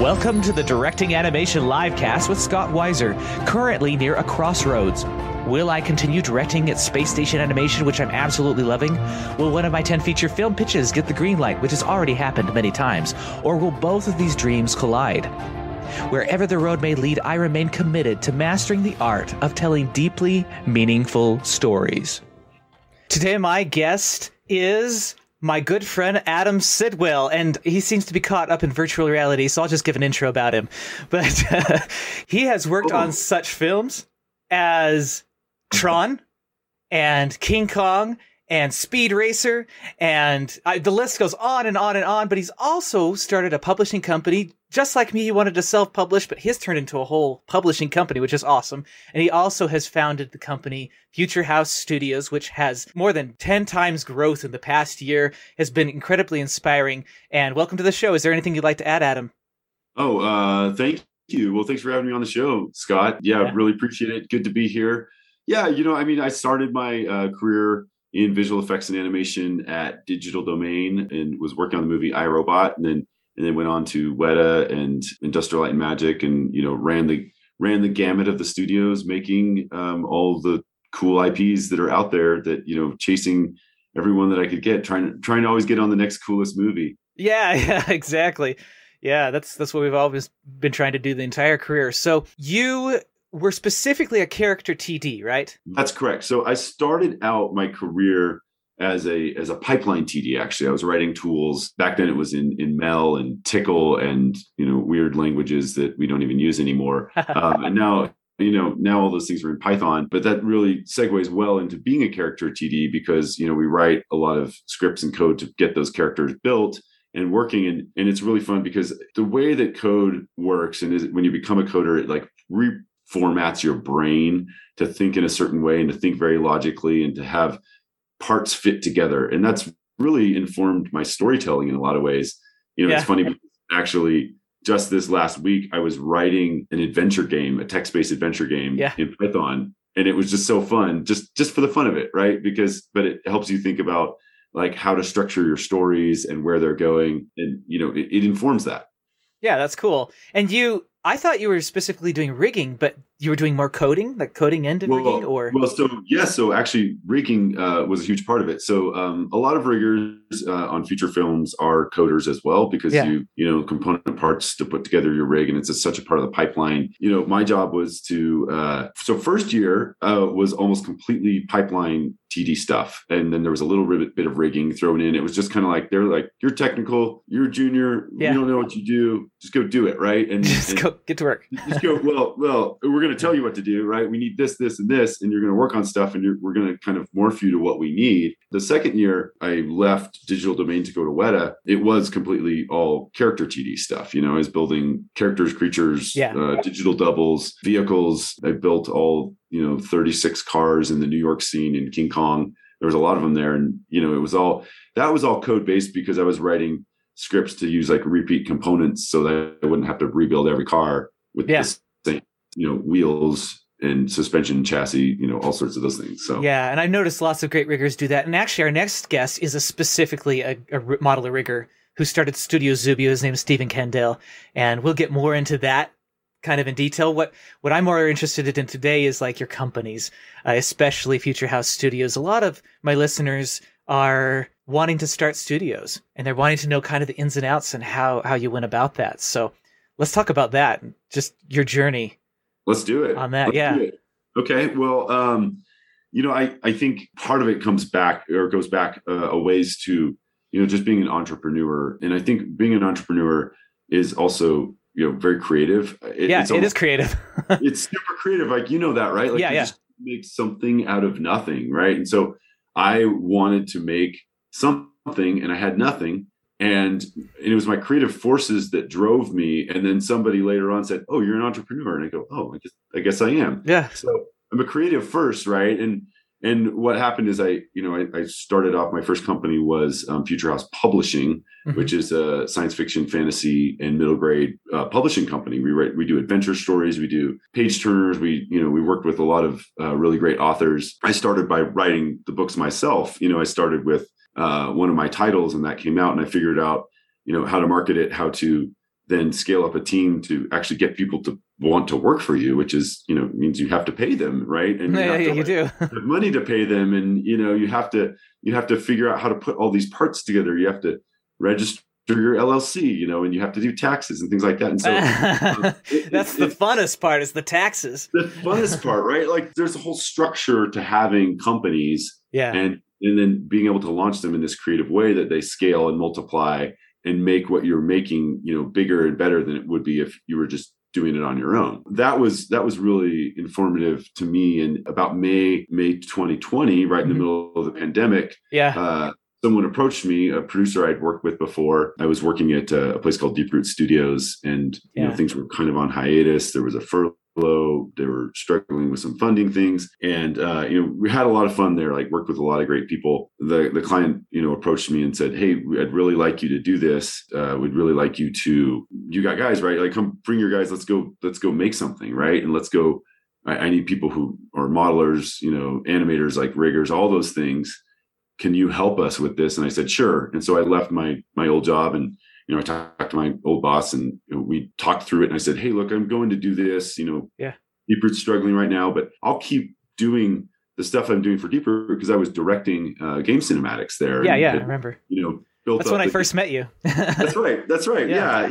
Welcome to the Directing Animation Livecast with Scott Weiser, currently near a crossroads. Will I continue directing at Space Station Animation, which I'm absolutely loving? Will one of my 10 feature film pitches get the green light, which has already happened many times? Or will both of these dreams collide? Wherever the road may lead, I remain committed to mastering the art of telling deeply meaningful stories. Today, my guest is my good friend Adam Sidwell, and he seems to be caught up in virtual reality, so I'll just give an intro about him. But he has worked on such films as Tron and King Kong and Speed Racer, and the list goes on and on and on. But he's also started a publishing company. Just like me, he wanted to self-publish, but his turned into a whole publishing company, which is awesome. And he also has founded the company Future House Studios, which has more than 10 times growth in the past year, has been incredibly inspiring. And welcome to the show. Is there anything you'd like to add, Adam? Thank you. Well, thanks for having me on the show, Scott. Yeah, really appreciate it. Good to be here. Yeah, I started my career in visual effects and animation at Digital Domain and was working on the movie iRobot, and then went on to Weta and Industrial Light and Magic, and ran the gamut of the studios, making all the cool IPs that are out there, that chasing everyone that I could get, trying to always get on the next coolest movie. Yeah, exactly. Yeah, that's what we've always been trying to do the entire career. So you were specifically a character TD, right? That's correct. So I started out my career as a pipeline TD, actually. I was writing tools. Back then it was in Mel and Tickle and, weird languages that we don't even use anymore. And now all those things are in Python, but that really segues well into being a character TD because, we write a lot of scripts and code to get those characters built and working. And it's really fun because the way that code works, and is when you become a coder, it like reformats your brain to think in a certain way and to think very logically and to have parts fit together. And that's really informed my storytelling in a lot of ways. It's funny because actually just this last week, I was writing an adventure game, a text-based adventure game in Python. And it was just so fun, just for the fun of it, right? But it helps you think about like how to structure your stories and where they're going. And, it informs that. Yeah, that's cool. And I thought you were specifically doing rigging, but you were doing more coding, like coding end of rigging, or? Well, so actually rigging was a huge part of it. So a lot of riggers on feature films are coders as well, because component parts to put together your rig, and it's such a part of the pipeline. My job was to, so first year was almost completely pipeline TD stuff. And then there was a little bit of rigging thrown in. It was just kind of like, they're like, you're technical, you're a junior, you don't know what you do, just go do it, right? And just go get to work. Just go, well, we're going to tell you what to do, right? We need this, this, and this, and you're going to work on stuff, and we're going to kind of morph you to what we need. The second year, I left Digital Domain to go to Weta. It was completely all character TD stuff. I was building characters, creatures, digital doubles, vehicles. I built all 36 cars in the New York scene in King Kong. There was a lot of them there. And, it was all code based because I was writing scripts to use like repeat components so that I wouldn't have to rebuild every car with the same, wheels and suspension, chassis, all sorts of those things. So, yeah. And I've noticed lots of great riggers do that. And actually our next guest is specifically a modeler rigger who started Studio Zubio. His name is Stephen Kandel. And we'll get more into that kind of in detail. What I'm more interested in today is like your companies, especially Future House Studios. A lot of my listeners are wanting to start studios and they're wanting to know kind of the ins and outs and how you went about that. So let's talk about that, just your journey. Let's do it. On that, Okay. Well, I think part of it goes back a ways to, just being an entrepreneur. And I think being an entrepreneur is also very creative. It is creative. It's super creative. Like, that, right? Like just make something out of nothing. Right. And so I wanted to make something and I had nothing. And it was my creative forces that drove me. And then somebody later on said, "Oh, you're an entrepreneur." And I go, "Oh, I guess I am." Yeah. So I'm a creative first. Right. And what happened is I started off, my first company was Future House Publishing, mm-hmm. which is a science fiction, fantasy, and middle grade publishing company. We do adventure stories. We do page turners. We worked with a lot of really great authors. I started by writing the books myself. I started with one of my titles and that came out and I figured out, how to market it, how to then scale up a team to actually get people to want to work for you, which is, you know, means you have to pay them, right? And you have money to pay them, and you know, you have to figure out how to put all these parts together. You have to register your LLC, you know, and you have to do taxes and things like that. And so that's the funnest part is the taxes. The funnest part, right? Like there's a whole structure to having companies, and then being able to launch them in this creative way that they scale and multiply and make what you're making, you know, bigger and better than it would be if you were just doing it on your own. That was really informative to me. And about May 2020, right in the middle of the pandemic, someone approached me, a producer I'd worked with before. I was working at a place called Deep Root Studios, and you know, things were kind of on hiatus. There was a furlough. They were struggling with some funding things, and you know, we had a lot of fun there. Like, worked with a lot of great people. The client, you know, approached me and said, "Hey, I'd really like you to do this. We'd really like you to. You got guys, right? Like, come bring your guys. Let's go make something, right? And let's go. I need people who are modelers, you know, animators, like riggers, all those things. Can you help us with this?" And I said, sure. And so I left my old job, and, you know, I talked to my old boss, and we talked through it, and I said, hey, look, I'm going to do this, you know, Deep Root's struggling right now, but I'll keep doing the stuff I'm doing for Deep Root, because I was directing game cinematics there. I remember, you know, that's when I first met you. That's right. Yeah.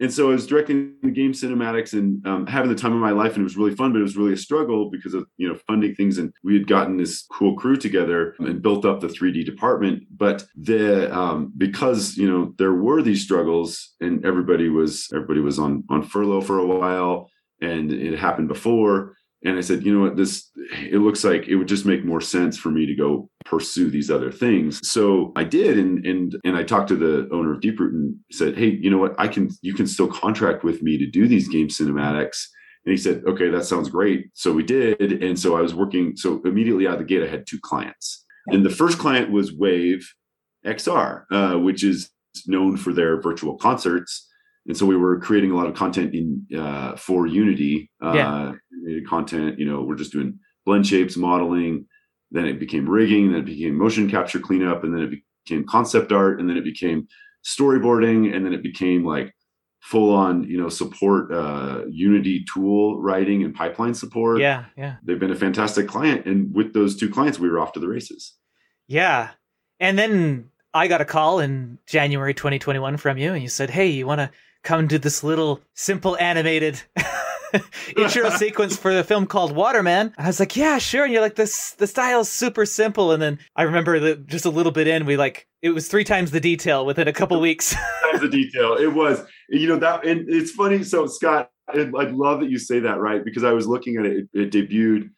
And so I was directing the game cinematics and having the time of my life, and it was really fun, but it was really a struggle because of, you know, funding things. And we had gotten this cool crew together and built up the 3D department. But because, you know, there were these struggles, and everybody was on furlough for a while, and it happened before. And I said, you know what, it looks like it would just make more sense for me to go pursue these other things. So I did. And I talked to the owner of Deep Root and said, hey, you know what, you can still contract with me to do these game cinematics. And he said, okay, that sounds great. So we did. And so I was working. So immediately out of the gate, I had two clients. And the first client was Wave XR, which is known for their virtual concerts. And so we were creating a lot of content in for Unity, content, you know, we're just doing blend shapes, modeling, then it became rigging, then it became motion capture cleanup, and then it became concept art, and then it became storyboarding, and then it became like full on, you know, support, Unity tool writing and pipeline support. Yeah. They've been a fantastic client. And with those two clients, we were off to the races. Yeah. And then I got a call in January 2021 from you, and you said, hey, you want to come do this little simple animated intro sequence for the film called Waterman? I was like, yeah, sure. And you're like, the style's super simple. And then I remember that just a little bit in, we like, it was 3 times the detail within a couple weeks. The detail. It was, you know, that, and it's funny. So Scott, I'd love that you say that, right? Because I was looking at it. It debuted,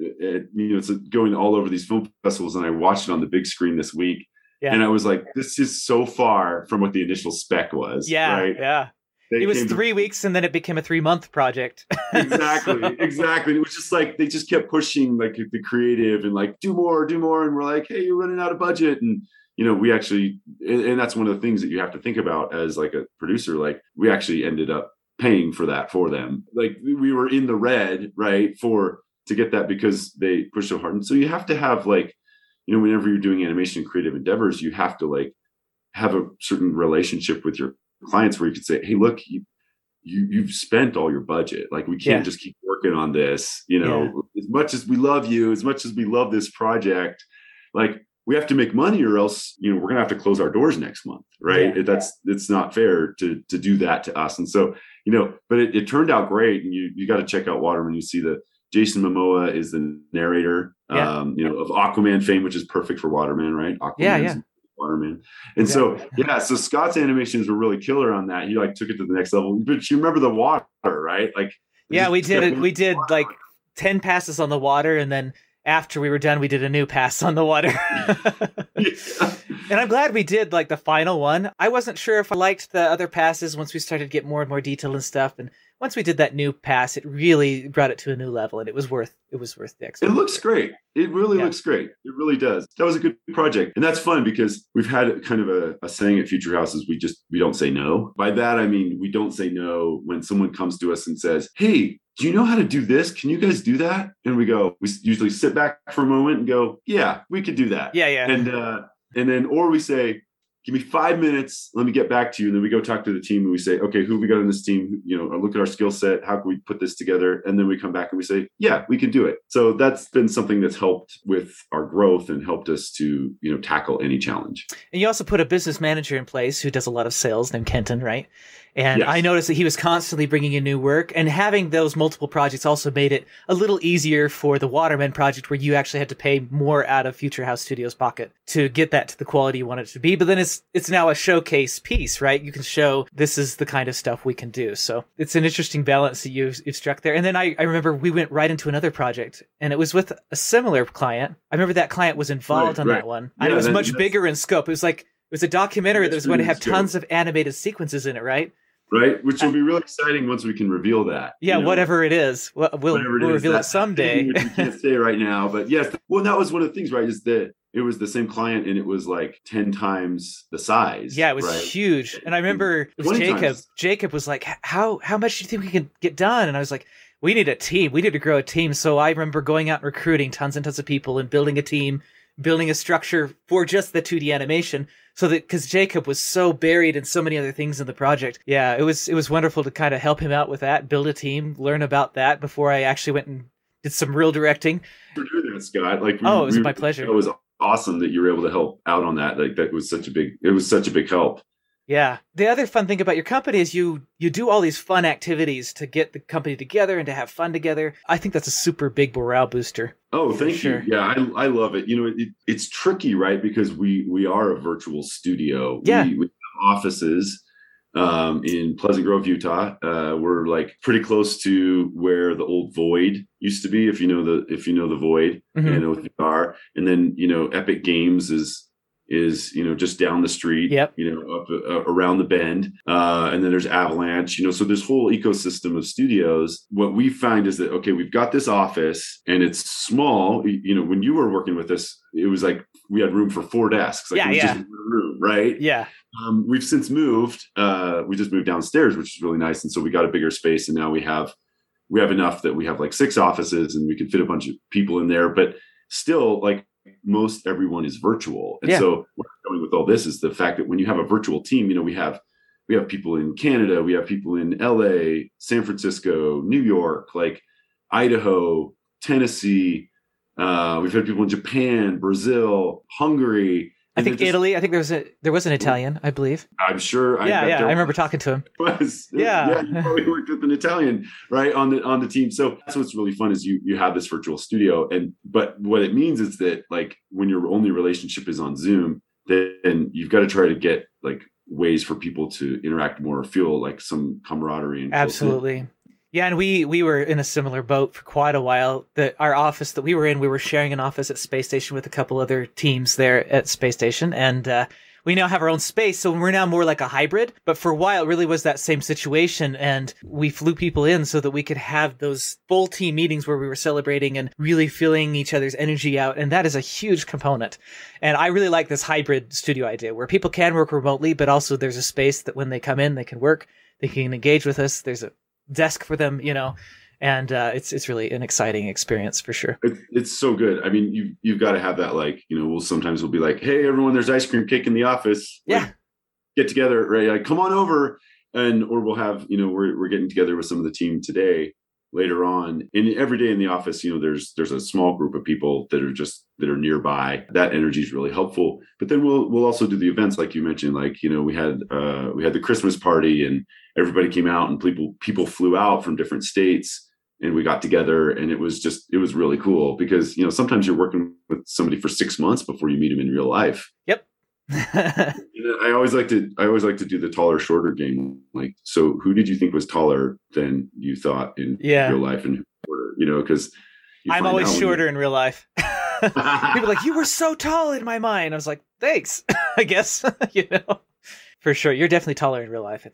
you know, it's going all over these film festivals, and I watched it on the big screen this week. Yeah. And I was like, this is so far from what the initial spec was. Yeah. Right? Yeah. It was 3 weeks, and then it became a 3-month project. Exactly. So. Exactly. It was just like, they just kept pushing like the creative and like, do more. And we're like, hey, you're running out of budget. And, you know, we actually, and that's one of the things that you have to think about as like a producer, like we actually ended up paying for that for them. Like we were in the red, right, to get that, because they pushed so hard. And so you have to have like, you know, whenever you're doing animation and creative endeavors, you have to like have a certain relationship with your clients where you could say, hey, look, you've spent all your budget. Like, we can't just keep working on this, you know, as much as we love you, as much as we love this project, like we have to make money, or else, you know, we're going to have to close our doors next month. Right. Yeah. It's not fair to do that to us. And so, you know, but it turned out great. And you got to check out Waterman. You see the Jason Momoa is the narrator, you know, of Aquaman fame, which is perfect for Waterman, right? Aquaman is Waterman. And so Scott's animations were really killer on that. He like took it to the next level. But you remember the water, right? Like, we did like 10 passes on the water, and then after we were done, we did a new pass on the water. And I'm glad we did like the final one. I wasn't sure if I liked the other passes once we started to get more and more detail and stuff. And once we did that new pass, it really brought it to a new level, and it was worth the extra. It looks great. It really looks great. It really does. That was a good project. And that's fun because we've had kind of a saying at Future House is we don't say no. By that, I mean, we don't say no when someone comes to us and says, hey, do you know how to do this? Can you guys do that? And we usually sit back for a moment and go, yeah, we could do that. Yeah. And then, or we say, give me 5 minutes. Let me get back to you. And then we go talk to the team and we say, okay, who we got on this team? You know, look at our skill set. How can we put this together? And then we come back and we say, yeah, we can do it. So that's been something that's helped with our growth and helped us to, you know, tackle any challenge. And you also put a business manager in place who does a lot of sales named Kenton, right? And yes. I noticed that he was constantly bringing in new work, and having those multiple projects also made it a little easier for the Waterman project, where you actually had to pay more out of Future House Studios' pocket to get that to the quality you want it to be. But then it's now a showcase piece, right? You can show this is the kind of stuff we can do. So it's an interesting balance that you've struck there. And then I remember we went right into another project, and it was with a similar client. I remember that client was involved on that one. Yeah, and it was much bigger in scope. It was like, it was a documentary that was going to have tons of animated sequences in it, right? Right, which will be really exciting once we can reveal that. Yeah, you know? Whatever it is, we'll reveal it someday. Which we can't say right now, but yes. Well, that was one of the things, right? Is that it was the same client, and it was like 10 times the size. Yeah, it was huge. And I remember it was Jacob. Jacob was like, "How much do you think we can get done?" And I was like, "We need a team. We need to grow a team." So I remember going out and recruiting tons and tons of people and building a team, building a structure for just the 2D animation. So that, because Jacob was so buried in so many other things in the project. Yeah, it was wonderful to kind of help him out with that, build a team, learn about that before I actually went and did some real directing. For doing that, Scott. It was my pleasure. It was awesome that you were able to help out on that. Like, that was such a big help. Yeah. The other fun thing about your company is you do all these fun activities to get the company together and to have fun together. I think that's a super big morale booster. Oh, thank you. Yeah, I love it. You know, it's tricky, right? Because we are a virtual studio. Yeah. We have offices in Pleasant Grove, Utah. We're like pretty close to where the old Void used to be, if you know the Void, mm-hmm. and OTR. And then, you know, Epic Games is you know, just down the street, yep. you know, up around the bend, and then there's Avalanche, you know, so this whole ecosystem of studios. What we find is that, okay, we've got this office and it's small. You know, when you were working with us, it was like we had room for 4 desks, like it was just one room, right? Yeah. We've since moved. We just moved downstairs, which is really nice, and so we got a bigger space, and now we have enough that we have like 6 offices, and we can fit a bunch of people in there, but still, like, most everyone is virtual. And so what I'm going with all this is the fact that when you have a virtual team, you know, we have people in Canada, we have people in LA, San Francisco, New York, like Idaho, Tennessee. We've had people in Japan, Brazil, Hungary. I think Italy. I think there was an Italian, I believe. I'm sure. I remember talking to him. You probably worked with an Italian, right, on the team. So that's what's really fun, is you have this virtual studio, but what it means is that, like, when your only relationship is on Zoom, then you've got to try to get like ways for people to interact more, or feel like some camaraderie. And absolutely. Yeah, and we were in a similar boat for quite a while. Our office that we were in, we were sharing an office at Space Station with a couple other teams there at Space Station. And we now have our own space, so we're now more like a hybrid. But for a while, it really was that same situation. And we flew people in so that we could have those full team meetings where we were celebrating and really feeling each other's energy out. And that is a huge component. And I really like this hybrid studio idea, where people can work remotely, but also there's a space that when they come in, they can work, they can engage with us. There's a desk for them, you know, and it's really an exciting experience for sure. It's so good. I mean, you've got to have that, like, you know, we'll sometimes be like, hey, everyone, there's ice cream cake in the office. Yeah. Like, get together, right? Like, come on over. Or we'll have, you know, we're getting together with some of the team today, later on. And every day in the office, you know, there's a small group of people that are nearby. That energy is really helpful. But then we'll also do the events, like you mentioned, like, you know, we had the Christmas party, and everybody came out, and people flew out from different states, and we got together, and it was really cool, because, you know, sometimes you're working with somebody for 6 months before you meet them in real life. Yep. I always like to do the taller, shorter game. Like, so who did you think was taller than you thought in real life? And, you know, because I'm always shorter in real life. People are like, you were so tall in my mind. I was like, thanks, I guess. You know, for sure, you're definitely taller in real life.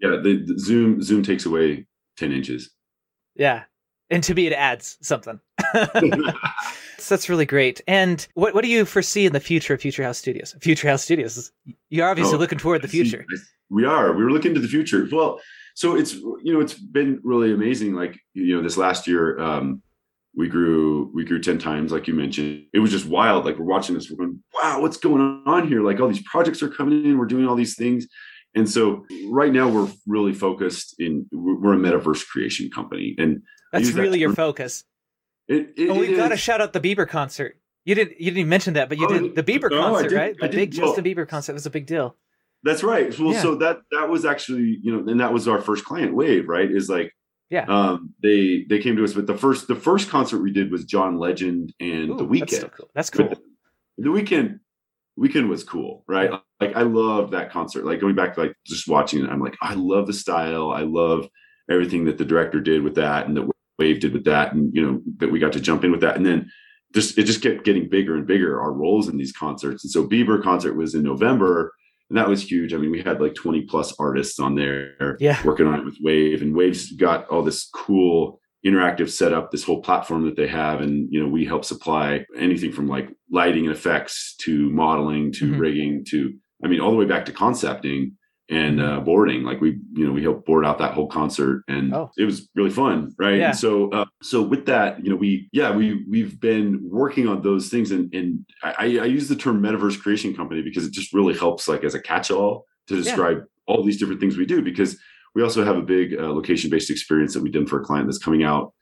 The Zoom takes away 10 inches. Yeah. And to me, it adds something. So that's really great. And what do you foresee in the future of Future House Studios? Future House Studios, you're obviously looking toward the future. We are. We're looking to the future. Well, so it's been really amazing. Like, you know, this last year, We grew 10 times, like you mentioned. It was just wild. Like, we're watching this, we're going, wow, what's going on here? Like, all these projects are coming in, we're doing all these things. And so right now we're really focused in, we're a metaverse creation company. And that's really your focus. We've got to shout out the Bieber concert. You didn't mention that, but you did the Bieber concert, right? The big Justin Bieber concert was a big deal. That's right. Well, so that was actually, and that was our first client, Wave, right? Is like, they came to us, but the first concert we did was John Legend and The Weeknd. That's so cool. That's cool. But the Weeknd was cool, right? Yeah. Like, I love that concert. Like, going back to like just watching it, I'm like, I love the style. I love everything that the director did with that, and that Wave did with that, and that we got to jump in with that, and then it just kept getting bigger and bigger, our roles in these concerts. And so Bieber concert was in November. And that was huge. I mean, we had like 20 plus artists on there working on it with Wave, and Wave's got all this cool interactive setup, this whole platform that they have. And, we help supply anything from like lighting and effects to modeling, to rigging, to, all the way back to concepting and boarding. Like, we helped board out that whole concert, and it was really fun. Right. Yeah. And so with that, we've been working on those things. And I use the term metaverse creation company because it just really helps, like, as a catch-all to describe all these different things we do, because we also have a big location-based experience that we did for a client that's coming out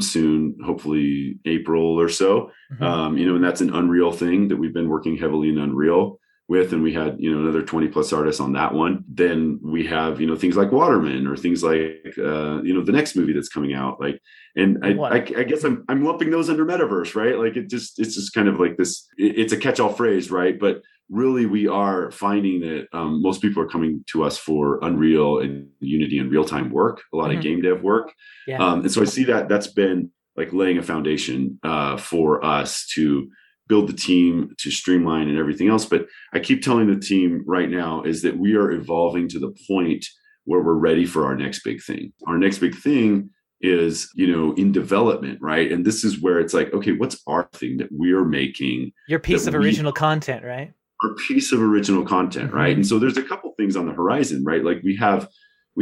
soon, hopefully April or so. And that's an Unreal thing that we've been working heavily in Unreal with, and we had another 20 plus artists on that one. Then we have things like Waterman, or things like the next movie that's coming out, like, and I guess I'm lumping those under metaverse, right? Like, it's just kind of like this, it's a catch-all phrase, right? But really, we are finding that most people are coming to us for Unreal and Unity and real-time work, a lot of game dev work, and so I see that's been like laying a foundation for us to build the team, to streamline and everything else. But I keep telling the team right now is that we are evolving to the point where we're ready for our next big thing. Our next big thing is, in development, right? And this is where it's like, okay, what's our thing that we're making? Your piece of original content, right? Our piece of original content, right? And so there's a couple things on the horizon, right? Like, we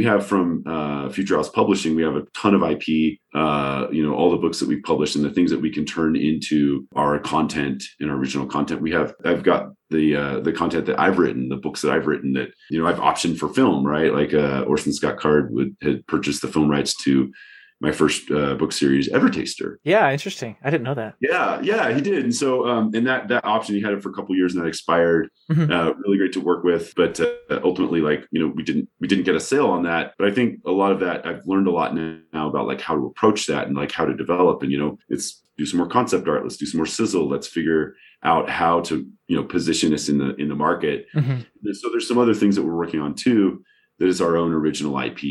have from Future House Publishing, we have a ton of IP, all the books that we've published and the things that we can turn into our content and our original content. I've got the content that I've written, the books that I've written that, I've optioned for film, right? Like Orson Scott Card had purchased the film rights to my first book series, Evertaster. Yeah, interesting. I didn't know that. Yeah, he did. And so, and that option, he had it for a couple of years, and that expired. Really great to work with, but ultimately, we didn't get a sale on that. But I think a lot of that, I've learned a lot now about like how to approach that and like how to develop. And it's do some more concept art. Let's do some more sizzle. Let's figure out how to position us in the market. So there's some other things that we're working on too. That is our own original IP.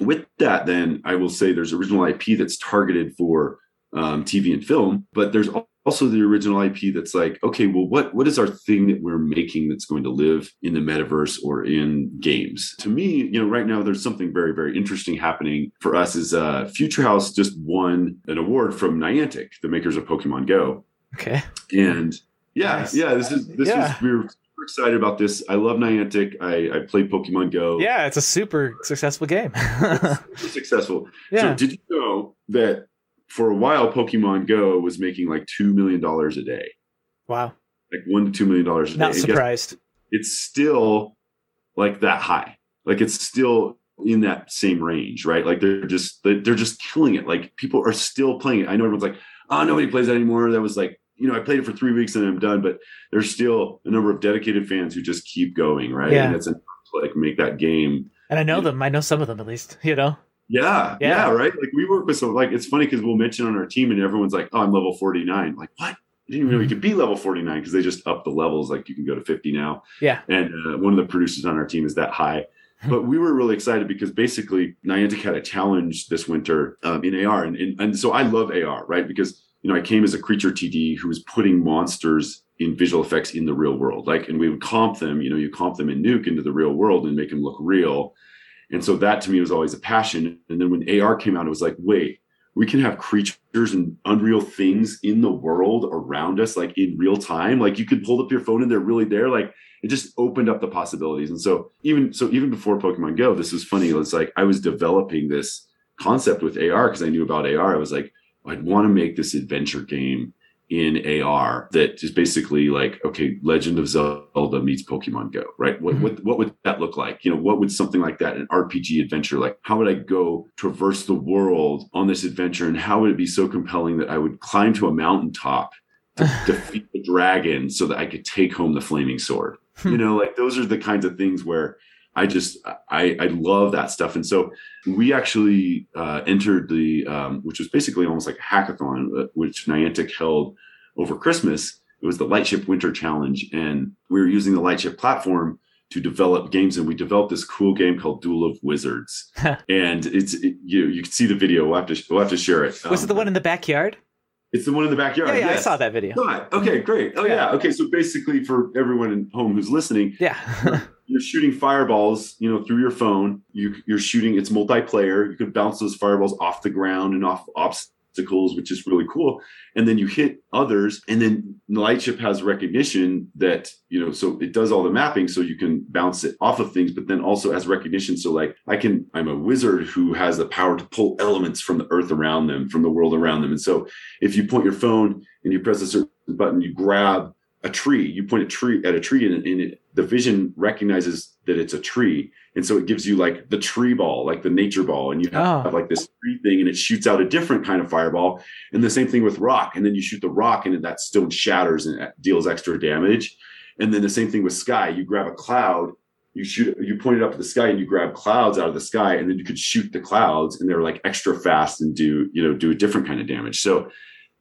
With that, then, I will say there's original IP that's targeted for TV and film, but there's also the original IP that's like, okay, well, what is our thing that we're making that's going to live in the metaverse or in games? To me, right now there's something very, very interesting happening for us. Is Future House just won an award from Niantic, the makers of Pokemon Go. Okay. And this is we're excited about this. I love Niantic. I played Pokemon Go. Yeah, it's a super successful game. Super successful. Yeah. So did you know that for a while Pokemon Go was making like $2 million a day? Wow. Like $1 to $2 million a day. Not surprised. Guess, it's still like that high. Like, it's still in that same range, right? Like, they're just killing it. Like, people are still playing it. I know everyone's like, oh, nobody plays that anymore. That was like, I played it for 3 weeks and I'm done, but there's still a number of dedicated fans who just keep going, right? Yeah. And it's like, make that game. And I know them. I know some of them, at least, Yeah, right? Like, we work with some, like, it's funny because we'll mention on our team and everyone's like, oh, I'm level 49. Like, what? I didn't even know you could be level 49, because they just up the levels. Like, you can go to 50 now. Yeah. And one of the producers on our team is that high. But we were really excited because basically Niantic had a challenge this winter in AR. And so I love AR, right? Because I came as a creature TD who was putting monsters in visual effects in the real world. Like, and we would comp them, you comp them in Nuke into the real world and make them look real. And so that to me was always a passion. And then when AR came out, it was like, wait, we can have creatures and unreal things in the world around us, like in real time. Like, you could pull up your phone and they're really there. Like, it just opened up the possibilities. And so even before Pokemon Go, this was funny. It was like, I was developing this concept with AR because I knew about AR. I was like, I'd want to make this adventure game in AR that is basically like, okay, Legend of Zelda meets Pokemon Go, right? What would that look like? You know, what would something like that, an RPG adventure, like how would I go traverse the world on this adventure, and how would it be so compelling that I would climb to a mountaintop to defeat the dragon so that I could take home the flaming sword? You know, like those are the kinds of things where I love that stuff. And so we actually entered the, which was basically almost like a hackathon, which Niantic held over Christmas. It was the Lightship Winter Challenge. And we were using the Lightship platform to develop games. And we developed this cool game called Duel of Wizards. And you can see the video. We'll have to share it. Was it the one in the backyard? It's the one in the backyard. Yeah, yes. I saw that video. Okay, great. Oh, yeah. Okay, so basically for everyone at home who's listening. Yeah. You're shooting fireballs, you know, through your phone. You're shooting. It's multiplayer. You can bounce those fireballs off the ground and off obstacles, which is really cool. And then you hit others. And then Lightship has recognition that, you know, so it does all the mapping, so you can bounce it off of things. But then also has recognition. So like I'm a wizard who has the power to pull elements from the earth around them, from the world around them. And so if you point your phone and you press a certain button, you grab a tree, you point a tree and the vision recognizes that it's a tree. And so it gives you like the tree ball, like the nature ball. And you have like this tree thing, and it shoots out a different kind of fireball. And the same thing with rock. And then you shoot the rock, and that stone shatters and it deals extra damage. And then the same thing with sky. You grab a cloud, you point it up at the sky, and you grab clouds out of the sky, and then you could shoot the clouds, and they're like extra fast and do a different kind of damage. So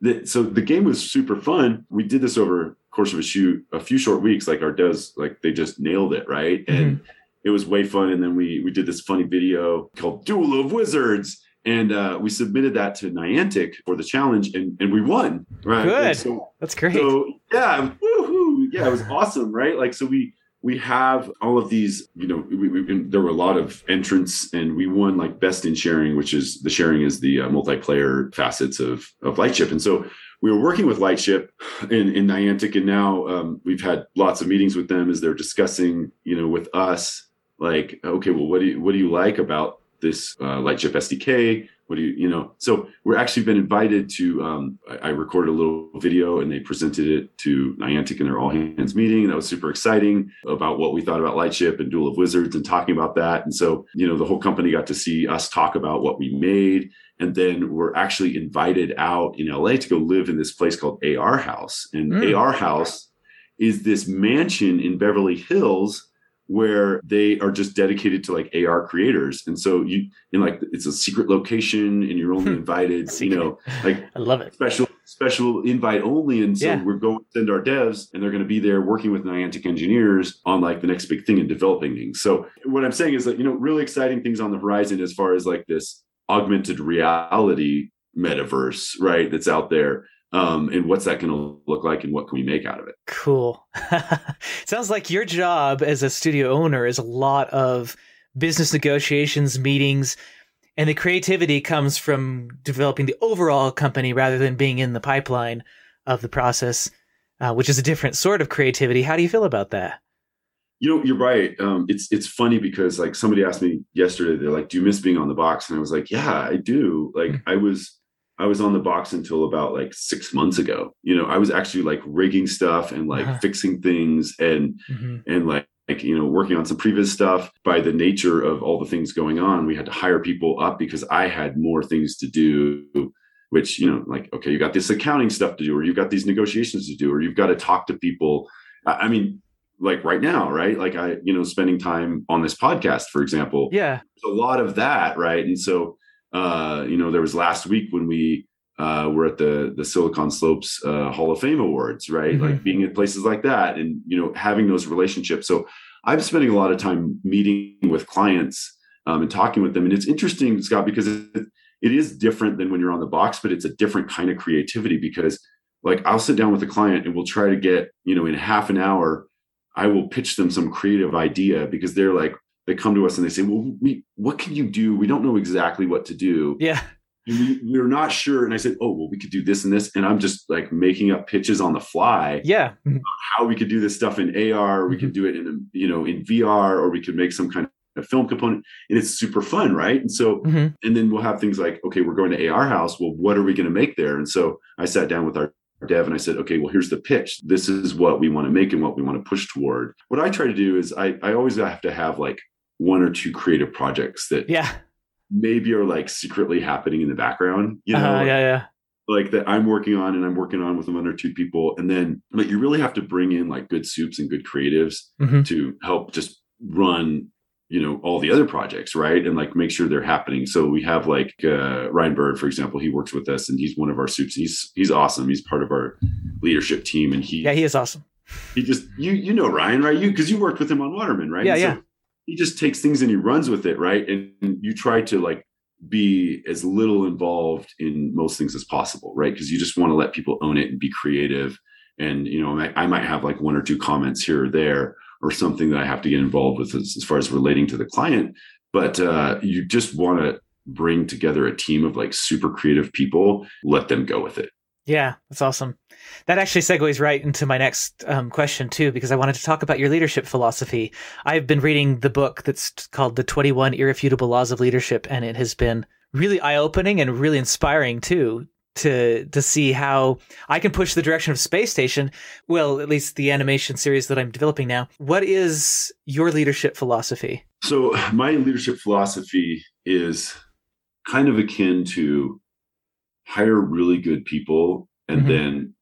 the game was super fun. We did this over course of a few short weeks. Like our devs, like they just nailed it, right? Mm-hmm. And it was way fun. And then we did this funny video called Duel of Wizards, and we submitted that to Niantic for the challenge, and we won, right? Good. So, that's great. So yeah, woohoo! Yeah, it was awesome, right? Like so we have all of these, you know, there were a lot of entrants, and we won like best in sharing, which is the sharing is the multiplayer facets of Lightship, and so. We were working with Lightship in Niantic, and now we've had lots of meetings with them as they're discussing, you know, with us, like, okay, well, what do you like about this Lightship SDK? What do you know? So we're actually been invited to. I recorded a little video, and they presented it to Niantic in their all hands meeting, and that was super exciting about what we thought about Lightship and Duel of Wizards, and talking about that. And so, you know, the whole company got to see us talk about what we made. And then we're actually invited out in LA to go live in this place called AR House. And AR House is this mansion in Beverly Hills where they are just dedicated to like AR creators. And so it's a secret location, and you're only invited, you know, like I love it. Special invite only. And so we're going to send our devs, and they're going to be there working with Niantic engineers on like the next big thing and developing things. So what I'm saying is that, you know, really exciting things on the horizon as far as like this augmented reality metaverse, right? That's out there. And what's that going to look like, and what can we make out of it? Cool. Sounds like your job as a studio owner is a lot of business negotiations, meetings, and the creativity comes from developing the overall company rather than being in the pipeline of the process, which is a different sort of creativity. How do you feel about that? You know, you're right. It's funny because like somebody asked me yesterday, they're like, do you miss being on the box? And I was like, yeah, I do. Like I was on the box until about like 6 months ago. You know, I was actually like rigging stuff and like fixing things and, and like, you know, working on some previous stuff. By the nature of all the things going on, we had to hire people up because I had more things to do, which, you know, like, okay, you got this accounting stuff to do, or you've got these negotiations to do, or you've got to talk to people. I mean, like right now, right? Like I, you know, spending time on this podcast, for example, there's a lot of that. Right. And so, you know, there was last week when we were at the Silicon Slopes Hall of Fame Awards, right? Like being in places like that and, you know, having those relationships. So I'm spending a lot of time meeting with clients and talking with them. And it's interesting, Scott, because it is different than when you're on the box, but it's a different kind of creativity because like I'll sit down with a client and we'll try to get, you know, in half an hour, I will pitch them some creative idea because they're like, they come to us and they say, well, what can you do? We don't know exactly what to do. Yeah. We're not sure. And I said, oh, well, we could do this and this. And I'm just like making up pitches on the fly. Yeah. How we could do this stuff in AR. We could do it in, you know, in VR, or we could make some kind a film component, and it's super fun, right? And so, and then we'll have things like, okay, we're going to AR House. Well, what are we going to make there? And so I sat down with our dev and I said, okay, well, here's the pitch. This is what we want to make and what we want to push toward. What I try to do is I always have to have like one or two creative projects that maybe are like secretly happening in the background, you know, like that I'm working on, and I'm working on with one or two people. And then, but you really have to bring in like good soups and good creatives to help just run, you know, all the other projects, right? And like make sure they're happening. So we have like Ryan Bird, for example, he works with us and he's one of our soups. He's awesome. He's part of our leadership team, and he is awesome. He just, you know, Ryan, right? Because you worked with him on Waterman, right? Yeah. He just takes things and he runs with it, right? And you try to like be as little involved in most things as possible, right? Because you just want to let people own it and be creative. And, you know, I might have like one or two comments here or there or something that I have to get involved with as far as relating to the client. But you just want to bring together a team of like super creative people, let them go with it. Yeah, that's awesome. That actually segues right into my next question, too, because I wanted to talk about your leadership philosophy. I've been reading the book that's called The 21 Irrefutable Laws of Leadership, and it has been really eye-opening and really inspiring, too, to see how I can push the direction of Space Station, well, at least the animation series that I'm developing now. What is your leadership philosophy? So my leadership philosophy is kind of akin to hire really good people and then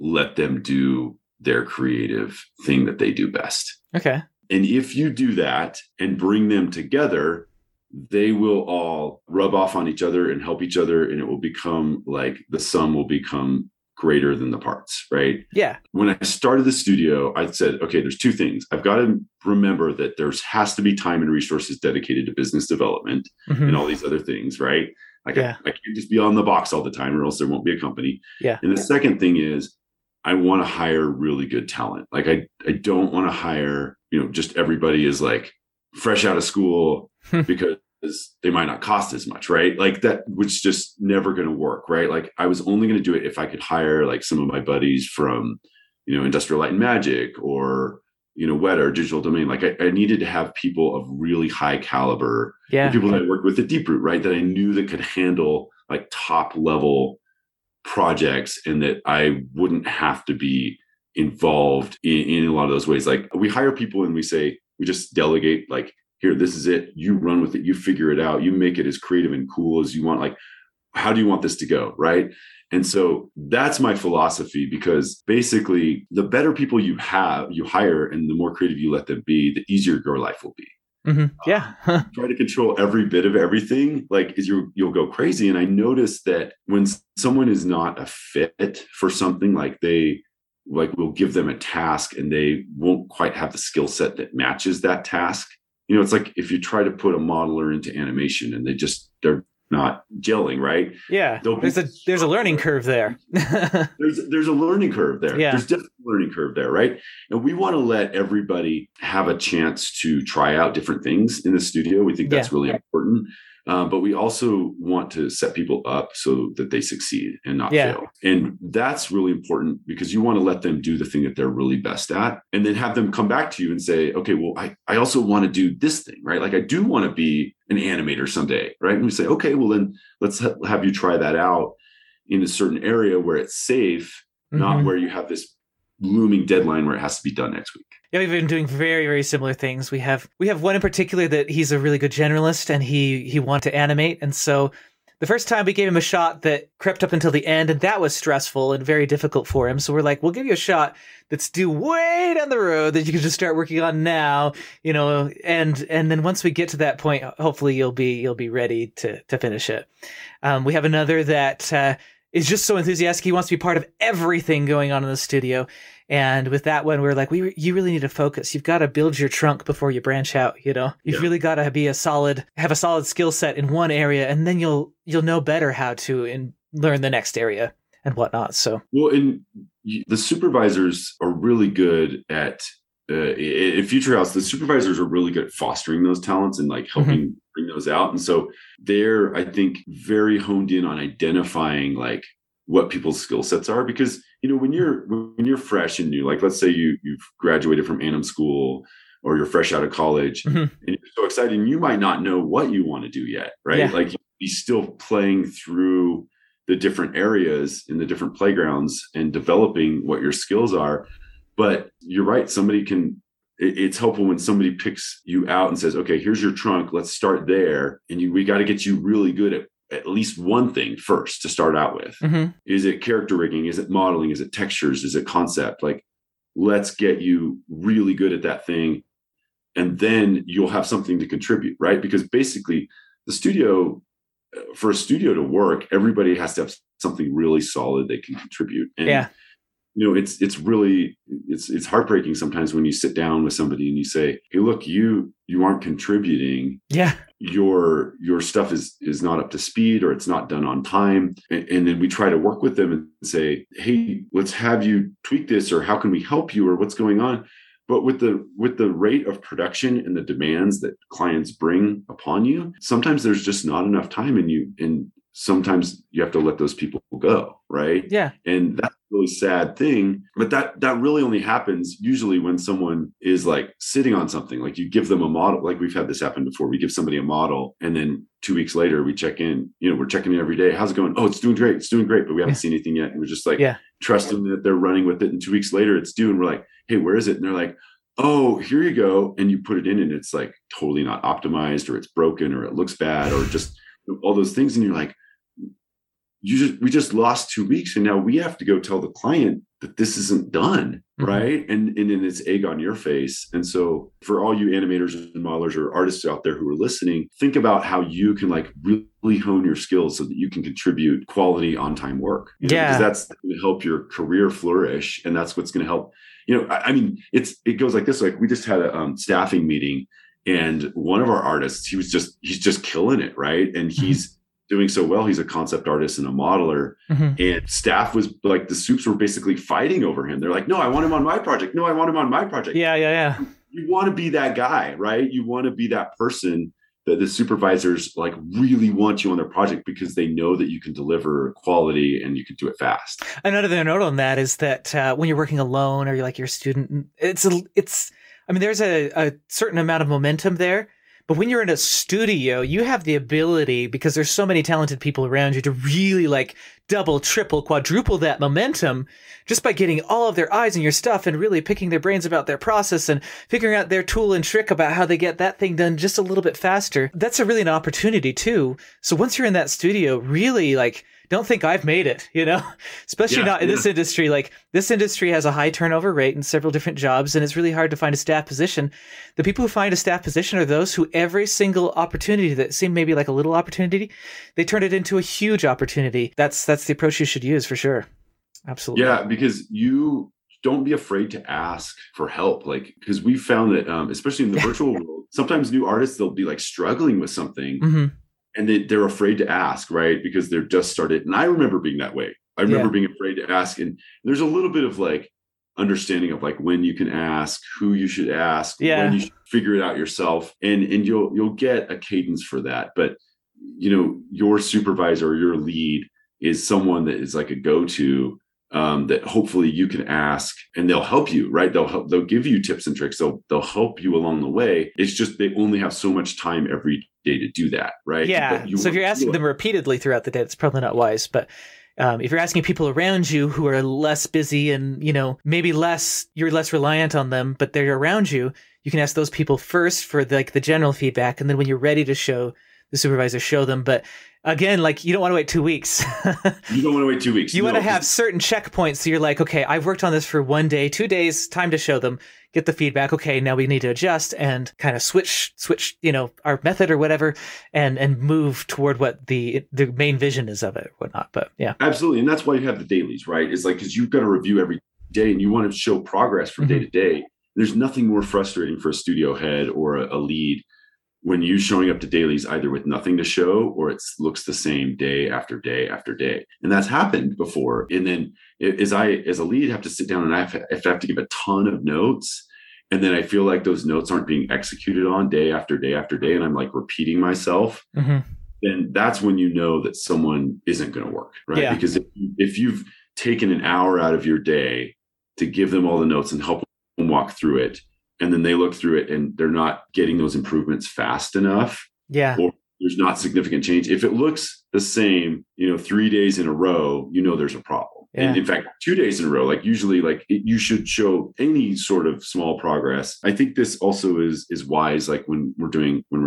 let them do their creative thing that they do best. Okay. And if you do that and bring them together, they will all rub off on each other and help each other. And it will become like the sum will become greater than the parts, right? Yeah. When I started the studio, I said, okay, there's two things. I've got to remember that there has to be time and resources dedicated to business development and all these other things, right? I can't just be on the box all the time or else there won't be a company. Yeah. And the second thing is I want to hire really good talent. Like I don't want to hire, you know, just everybody is like fresh out of school because they might not cost as much, right? Like that, which just never going to work, right? Like I was only going to do it if I could hire like some of my buddies from, you know, Industrial Light and Magic or, you know, Weta or Digital Domain. Like I needed to have people of really high caliber, people that I worked with at Deep Root, right? That I knew that could handle like top level projects and that I wouldn't have to be involved in a lot of those ways. Like we hire people and we say, we just delegate like, here, this is it. You run with it. You figure it out. You make it as creative and cool as you want. Like, how do you want this to go, right? And so that's my philosophy, because basically the better people you hire and the more creative you let them be, the easier your life will be. Try to control every bit of everything. Like you'll go crazy. And I noticed that when someone is not a fit for something, like we'll give them a task and they won't quite have the skill set that matches that task. You know, it's like if you try to put a modeler into animation and they're not gelling, right? Yeah. There's a learning curve there. there's a learning curve there. Yeah. There's definitely a learning curve there, right? And we want to let everybody have a chance to try out different things in the studio. We think that's really important. But we also want to set people up so that they succeed and not fail. And that's really important because you want to let them do the thing that they're really best at and then have them come back to you and say, okay, well, I also want to do this thing, right? Like I do want to be an animator someday, right? And we say, okay, well then let's have you try that out in a certain area where it's safe, not where you have this looming deadline where it has to be done next week. Yeah, we've been doing very, very similar things. We have one in particular that he's a really good generalist and he wanted to animate. And so the first time we gave him a shot that crept up until the end, and that was stressful and very difficult for him. So we're like, we'll give you a shot that's due way down the road that you can just start working on now, you know, and then once we get to that point, hopefully you'll be ready to finish it. We have another that is just so enthusiastic. He wants to be part of everything going on in the studio. And with that one, we're like, you really need to focus. You've got to build your trunk before you branch out. You know, you've really got to be have a solid skill set in one area, and then you'll know better how to learn the next area and whatnot. So, well, and the supervisors are really good at Future House. The supervisors are really good at fostering those talents and like helping bring those out. And so they're, I think, very honed in on identifying like what people's skill sets are, because, you know, when you're fresh and new, like let's say you've graduated from anim school or you're fresh out of college, mm-hmm. and you're so excited, and you might not know what you want to do yet, right? Yeah. Like, you'll be still playing through the different areas in the different playgrounds and developing what your skills are. But you're right. Somebody can, it's helpful when somebody picks you out and says, okay, here's your trunk. Let's start there. And we got to get you really good at least one thing first to start out with. Mm-hmm. Is it character rigging? Is it modeling? Is it textures? Is it concept? Like, let's get you really good at that thing. And then you'll have something to contribute, right? Because basically the studio, for a studio to work, everybody has to have something really solid they can contribute. And, yeah. You know, it's really heartbreaking sometimes when you sit down with somebody and you say, hey, look, you aren't contributing. Yeah. Your stuff is not up to speed, or it's not done on time. And then we try to work with them and say, hey, let's have you tweak this, or how can we help you, or what's going on? But with the rate of production and the demands that clients bring upon you, sometimes there's just not enough time and sometimes you have to let those people go, right? Yeah. And that's a really sad thing, but that really only happens usually when someone is like sitting on something. Like, you give them a model, like we've had this happen before. We give somebody a model, and then 2 weeks later we check in, we're checking in every day. How's it going? Oh, it's doing great, but we haven't seen anything yet. And we're just like, trusting that they're running with it. And 2 weeks later it's due, and we're like, hey, where is it? And they're like, oh, here you go. And you put it in, and it's like totally not optimized, or it's broken, or it looks bad, or just all those things. And you're like, we just lost 2 weeks, and now we have to go tell the client that this isn't done. Mm-hmm. Right. And then it's egg on your face. And so for all you animators and modelers or artists out there who are listening, think about how you can like really hone your skills so that you can contribute quality on time work. Because that's going to help your career flourish. And that's what's going to help, it goes like this. Like, we just had a staffing meeting, and one of our artists, he's just killing it. Right. And he's, mm-hmm. doing so well. He's a concept artist and a modeler, mm-hmm. and staff was like, the soups were basically fighting over him. They're like, no, I want him on my project. No, I want him on my project. Yeah. You want to be that guy, right? You want to be that person that the supervisors like really want you on their project, because they know that you can deliver quality and you can do it fast. Another note on that is that when you're working alone, or you're like your student, there's a certain amount of momentum there. But when you're in a studio, you have the ability, because there's so many talented people around you, to really like double, triple, quadruple that momentum just by getting all of their eyes on your stuff and really picking their brains about their process and figuring out their tool and trick about how they get that thing done just a little bit faster. That's an opportunity too. So once you're in that studio, really like, don't think I've made it, especially not in this industry. Like, this industry has a high turnover rate in several different jobs, and it's really hard to find a staff position. The people who find a staff position are those who every single opportunity that seemed maybe like a little opportunity, they turn it into a huge opportunity. That's the approach you should use for sure. Absolutely. Yeah, because you don't be afraid to ask for help. Like, because we found that, especially in the virtual world, sometimes new artists, they'll be like struggling with something. Mm-hmm. And they're afraid to ask, right? Because they're just started. And I remember being that way. I remember being afraid to ask. And there's a little bit of like understanding of like when you can ask, who you should ask, when you should figure it out yourself. And you'll get a cadence for that. But, your supervisor or your lead is someone that is like a go-to that hopefully you can ask, and they'll help you, right? They'll give you tips and tricks. They'll help you along the way. It's just, they only have so much time every day to do that, right? Yeah. So if you're asking them repeatedly throughout the day, it's probably not wise. But if you're asking people around you who are less busy and, maybe less, you're less reliant on them, but they're around you, you can ask those people first for the general feedback. And then when you're ready to show the supervisor, show them. But again, like, you don't want to wait 2 weeks. You don't want to wait 2 weeks. You want to have certain checkpoints. So you're like, okay, I've worked on this for 1 day, 2 days, time to show them, get the feedback. Okay, now we need to adjust and kind of switch, our method or whatever, and move toward what the main vision is of it or whatnot. But yeah. Absolutely. And that's why you have the dailies, right? It's like, 'cause you've got to review every day and you want to show progress from day to day. There's nothing more frustrating for a studio head or a lead when you showing up to dailies either with nothing to show, or it looks the same day after day after day. And that's happened before. And then as a lead have to sit down and I have to give a ton of notes. And then I feel like those notes aren't being executed on day after day after day. And I'm like repeating myself. Mm-hmm. Then that's when you know that someone isn't going to work, right? Yeah. Because if you've taken an hour out of your day to give them all the notes and help them walk through it, and then they look through it and they're not getting those improvements fast enough. Yeah. Or there's not significant change. If it looks the same, 3 days in a row, there's a problem. Yeah. And in fact, 2 days in a row, you should show any sort of small progress. I think this also is wise, when we're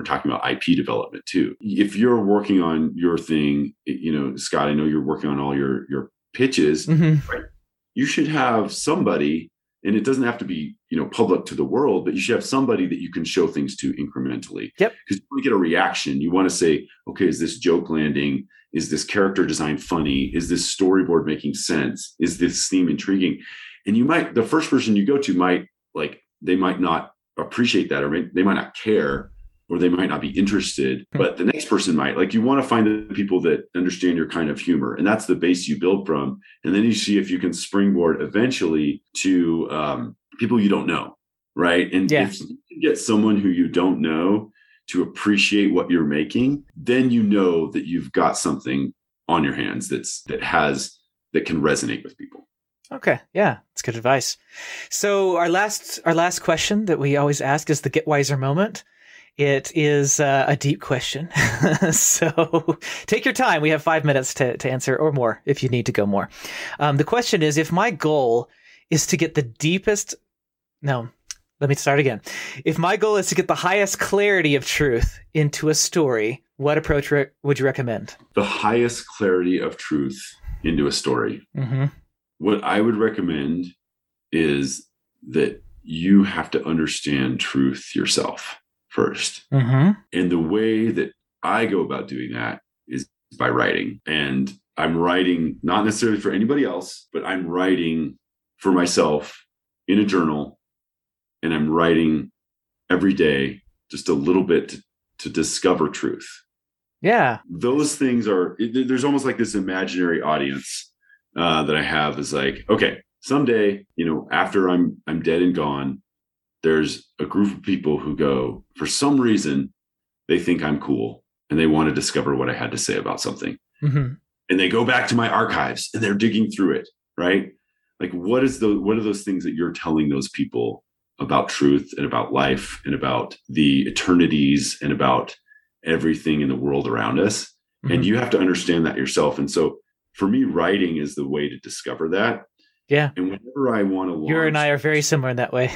talking about IP development too. If you're working on your thing, Scott, I know you're working on all your pitches, mm-hmm. right? You should have somebody, and it doesn't have to be, public to the world, but you should have somebody that you can show things to incrementally. Yep. Because you want to get a reaction. You want to say, okay, is this joke landing? Is this character design funny? Is this storyboard making sense? Is this theme intriguing? And the first person you go to they might not appreciate that, or they might not care, or they might not be interested, but the next person might. You want to find the people that understand your kind of humor, and that's the base you build from. And then you see if you can springboard eventually to people you don't know, right? And if you get someone who you don't know to appreciate what you're making, then that you've got something on your hands that can resonate with people. Okay. Yeah. That's good advice. So our last question that we always ask is the Get Wiser moment. It is a deep question. So take your time. We have 5 minutes to answer, or more if you need to go more. The question is, if my goal is to get the deepest... No. Let me start again. If my goal is to get the highest clarity of truth into a story, what approach would you recommend? The highest clarity of truth into a story. Mm-hmm. What I would recommend is that you have to understand truth yourself first. Mm-hmm. And the way that I go about doing that is by writing. And I'm writing not necessarily for anybody else, but I'm writing for myself in a journal. And I'm writing every day just a little bit to discover truth. Yeah. Those things there's almost like this imaginary audience that I have is like, okay, someday, after I'm dead and gone, there's a group of people who go, for some reason, they think I'm cool and they want to discover what I had to say about something. Mm-hmm. And they go back to my archives and they're digging through it, right? What are those things that you're telling those people about truth and about life and about the eternities and about everything in the world around us? Mm-hmm. And you have to understand that yourself. And so for me, writing is the way to discover that. Yeah. And whenever I want to launch... You and I are very similar in that way.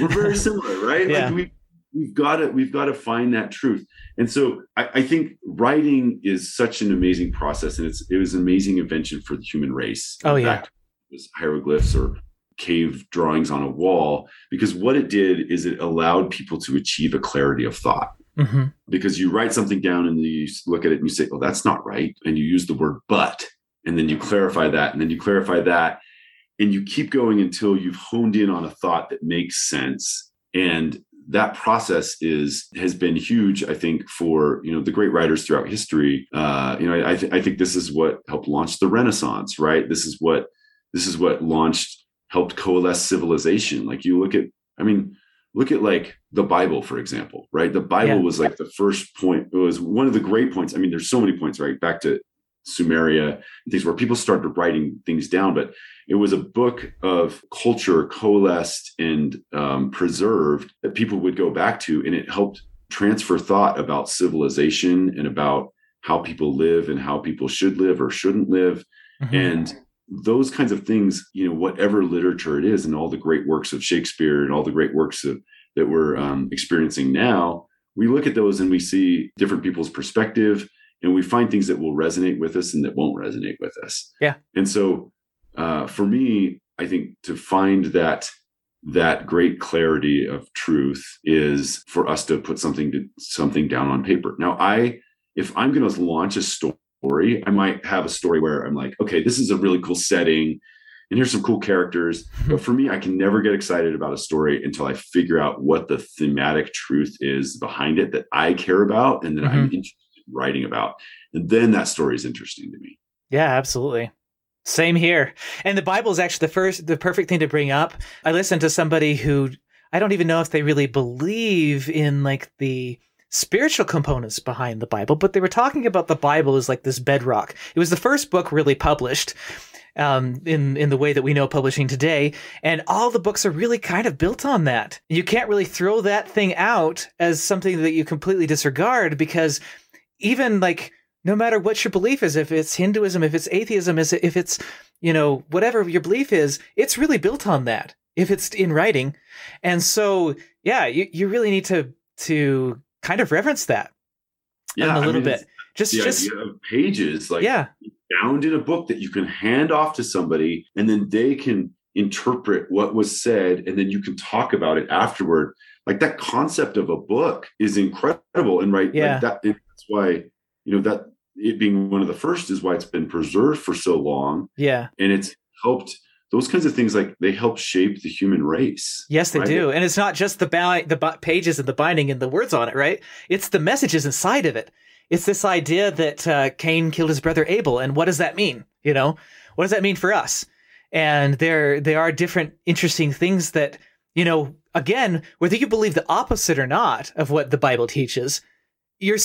We're very similar, right? Yeah. We've got to find that truth. And so I think writing is such an amazing process, and it was an amazing invention for the human race. Oh, yeah. It was hieroglyphs or cave drawings on a wall, because what it did is it allowed people to achieve a clarity of thought. Mm-hmm. Because you write something down and you look at it and you say, well, that's not right. And you use the word, but, and then you clarify that. And then you clarify that, and you keep going until you've honed in on a thought that makes sense. And that process has been huge, I think, for the great writers throughout history. I think this is what helped launch the Renaissance, right? This is what helped coalesce civilization. Look at the Bible, for example, right? The Bible was the first point. It was one of the great points. I mean, there's so many points, right? Back to Sumeria and things where people started writing things down, but it was a book of culture coalesced and preserved that people would go back to. And it helped transfer thought about civilization and about how people live and how people should live or shouldn't live. Mm-hmm. And those kinds of things, whatever literature it is, and all the great works of Shakespeare and all the great works that we're experiencing now, we look at those and we see different people's perspective, and we find things that will resonate with us and that won't resonate with us. Yeah. And so for me, I think to find that great clarity of truth is for us to put something down on paper. Now, if I'm going to launch a story, I might have a story where I'm like, okay, this is a really cool setting and here's some cool characters. But for me, I can never get excited about a story until I figure out what the thematic truth is behind it that I care about and that mm-hmm. I'm interested in writing about. And then that story is interesting to me. Yeah, absolutely. Same here. And the Bible is actually the perfect thing to bring up. I listened to somebody who, I don't even know if they really believe in the spiritual components behind the Bible, but they were talking about the Bible as this bedrock. It was the first book really published in the way that we know publishing today. And all the books are really kind of built on that. You can't really throw that thing out as something that you completely disregard, because even like, no matter what your belief is, if it's Hinduism, if it's atheism, if it's, you know, whatever your belief is, it's really built on that if it's in writing. And so, yeah, you really need to kind of reverence that a little bit. Just idea of pages, like bound in a book that you can hand off to somebody, and then they can interpret what was said, and then you can talk about it afterward. Like, that concept of a book is incredible, and and that's why, you know, that it being one of the first is why it's been preserved for so long. Yeah, and it's helped. Those kinds of things, like, they help shape the human race. Yes, they do. And it's not just the pages and the binding and the words on it, right? It's the messages inside of it. It's this idea that Cain killed his brother Abel, and what does that mean? You know, what does that mean for us? And there are different interesting things that, you know, again, whether you believe the opposite or not of what the Bible teaches, your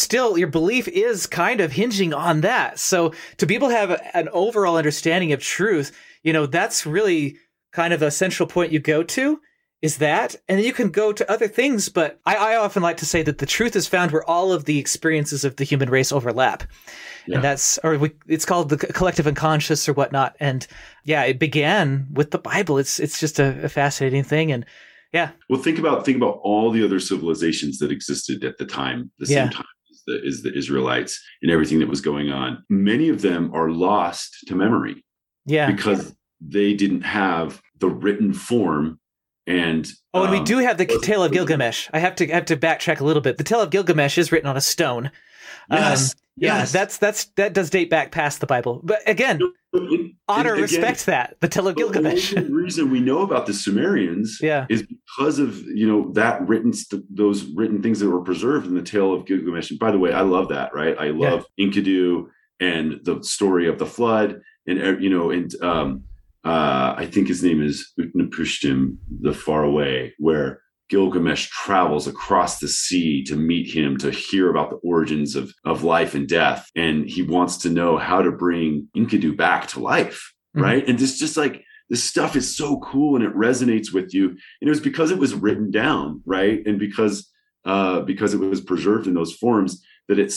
belief is kind of hinging on that. So to be able to have an overall understanding of truth, you know, that's really kind of a central point you go to, is that, and then you can go to other things. But I often like to say that the truth is found where all of the experiences of the human race overlap. Yeah. And it's called the collective unconscious or whatnot. And yeah, it began with the Bible. It's just a fascinating thing. And yeah. Well, think about all the other civilizations that existed at the time, same time as the Israelites and everything that was going on. Many of them are lost to memory. Yeah. Because they didn't have the written form. And we do have the Tale of Gilgamesh. I have to backtrack a little bit. The Tale of Gilgamesh is written on a stone. Yes. Yes. That does date back past the Bible. But again, respect that. The Tale of Gilgamesh. The reason we know about the Sumerians is because of, you know, that those written things that were preserved in the Tale of Gilgamesh. And by the way, I love that, right? I love Enkidu and the story of the flood, and, you know, and I think his name is Utnapishtim, the far away, where Gilgamesh travels across the sea to meet him, to hear about the origins of life and death. And he wants to know how to bring Enkidu back to life, right? And this just like, this stuff is so cool and it resonates with you. And it was because it was written down, right? And because it was preserved in those forms that it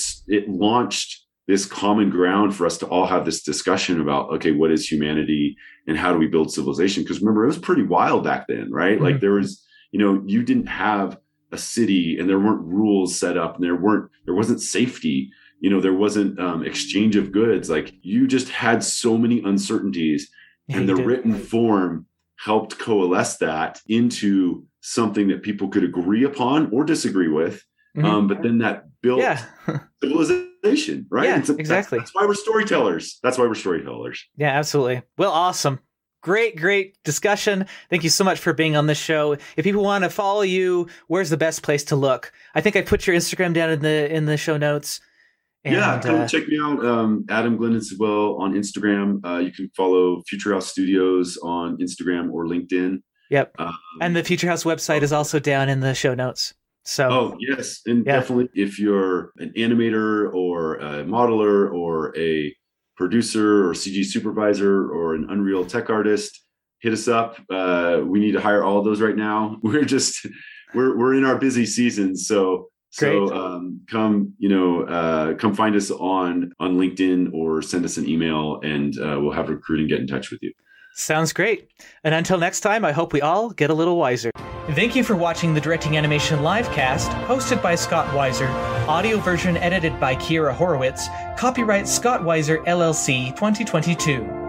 launched this common ground for us to all have this discussion about, okay, what is humanity and how do we build civilization? Because remember, it was pretty wild back then, right? Mm-hmm. Like, there was, you know, you didn't have a city and there weren't rules set up and there wasn't safety, you know, there wasn't exchange of goods. Like, you just had so many uncertainties, and the written form helped coalesce that into something that people could agree upon or disagree with. Mm-hmm. But then that built civilization, right? Yeah, exactly. That's why we're storytellers. Yeah, absolutely. Well, awesome. Great discussion. Thank you so much for being on this show. If people want to follow you, where's the best place to look? I think I put your Instagram down in the show notes. And, come check me out. Adam Glennon Sidwell on Instagram. You can follow Future House Studios on Instagram or LinkedIn. Yep. And the Future House website is also down in the show notes. So, definitely, if you're an animator or a modeler or a producer or CG supervisor or an Unreal tech artist, hit us up. We need to hire all of those right now. We're in our busy season, so come find us on LinkedIn or send us an email, and we'll have recruiting get in touch with you. Sounds great. And until next time, I hope we all get a little wiser. Thank you for watching the Directing Animation Livecast, hosted by Scott Weiser. Audio version edited by Kiera Horowitz. Copyright Scott Weiser, LLC, 2022.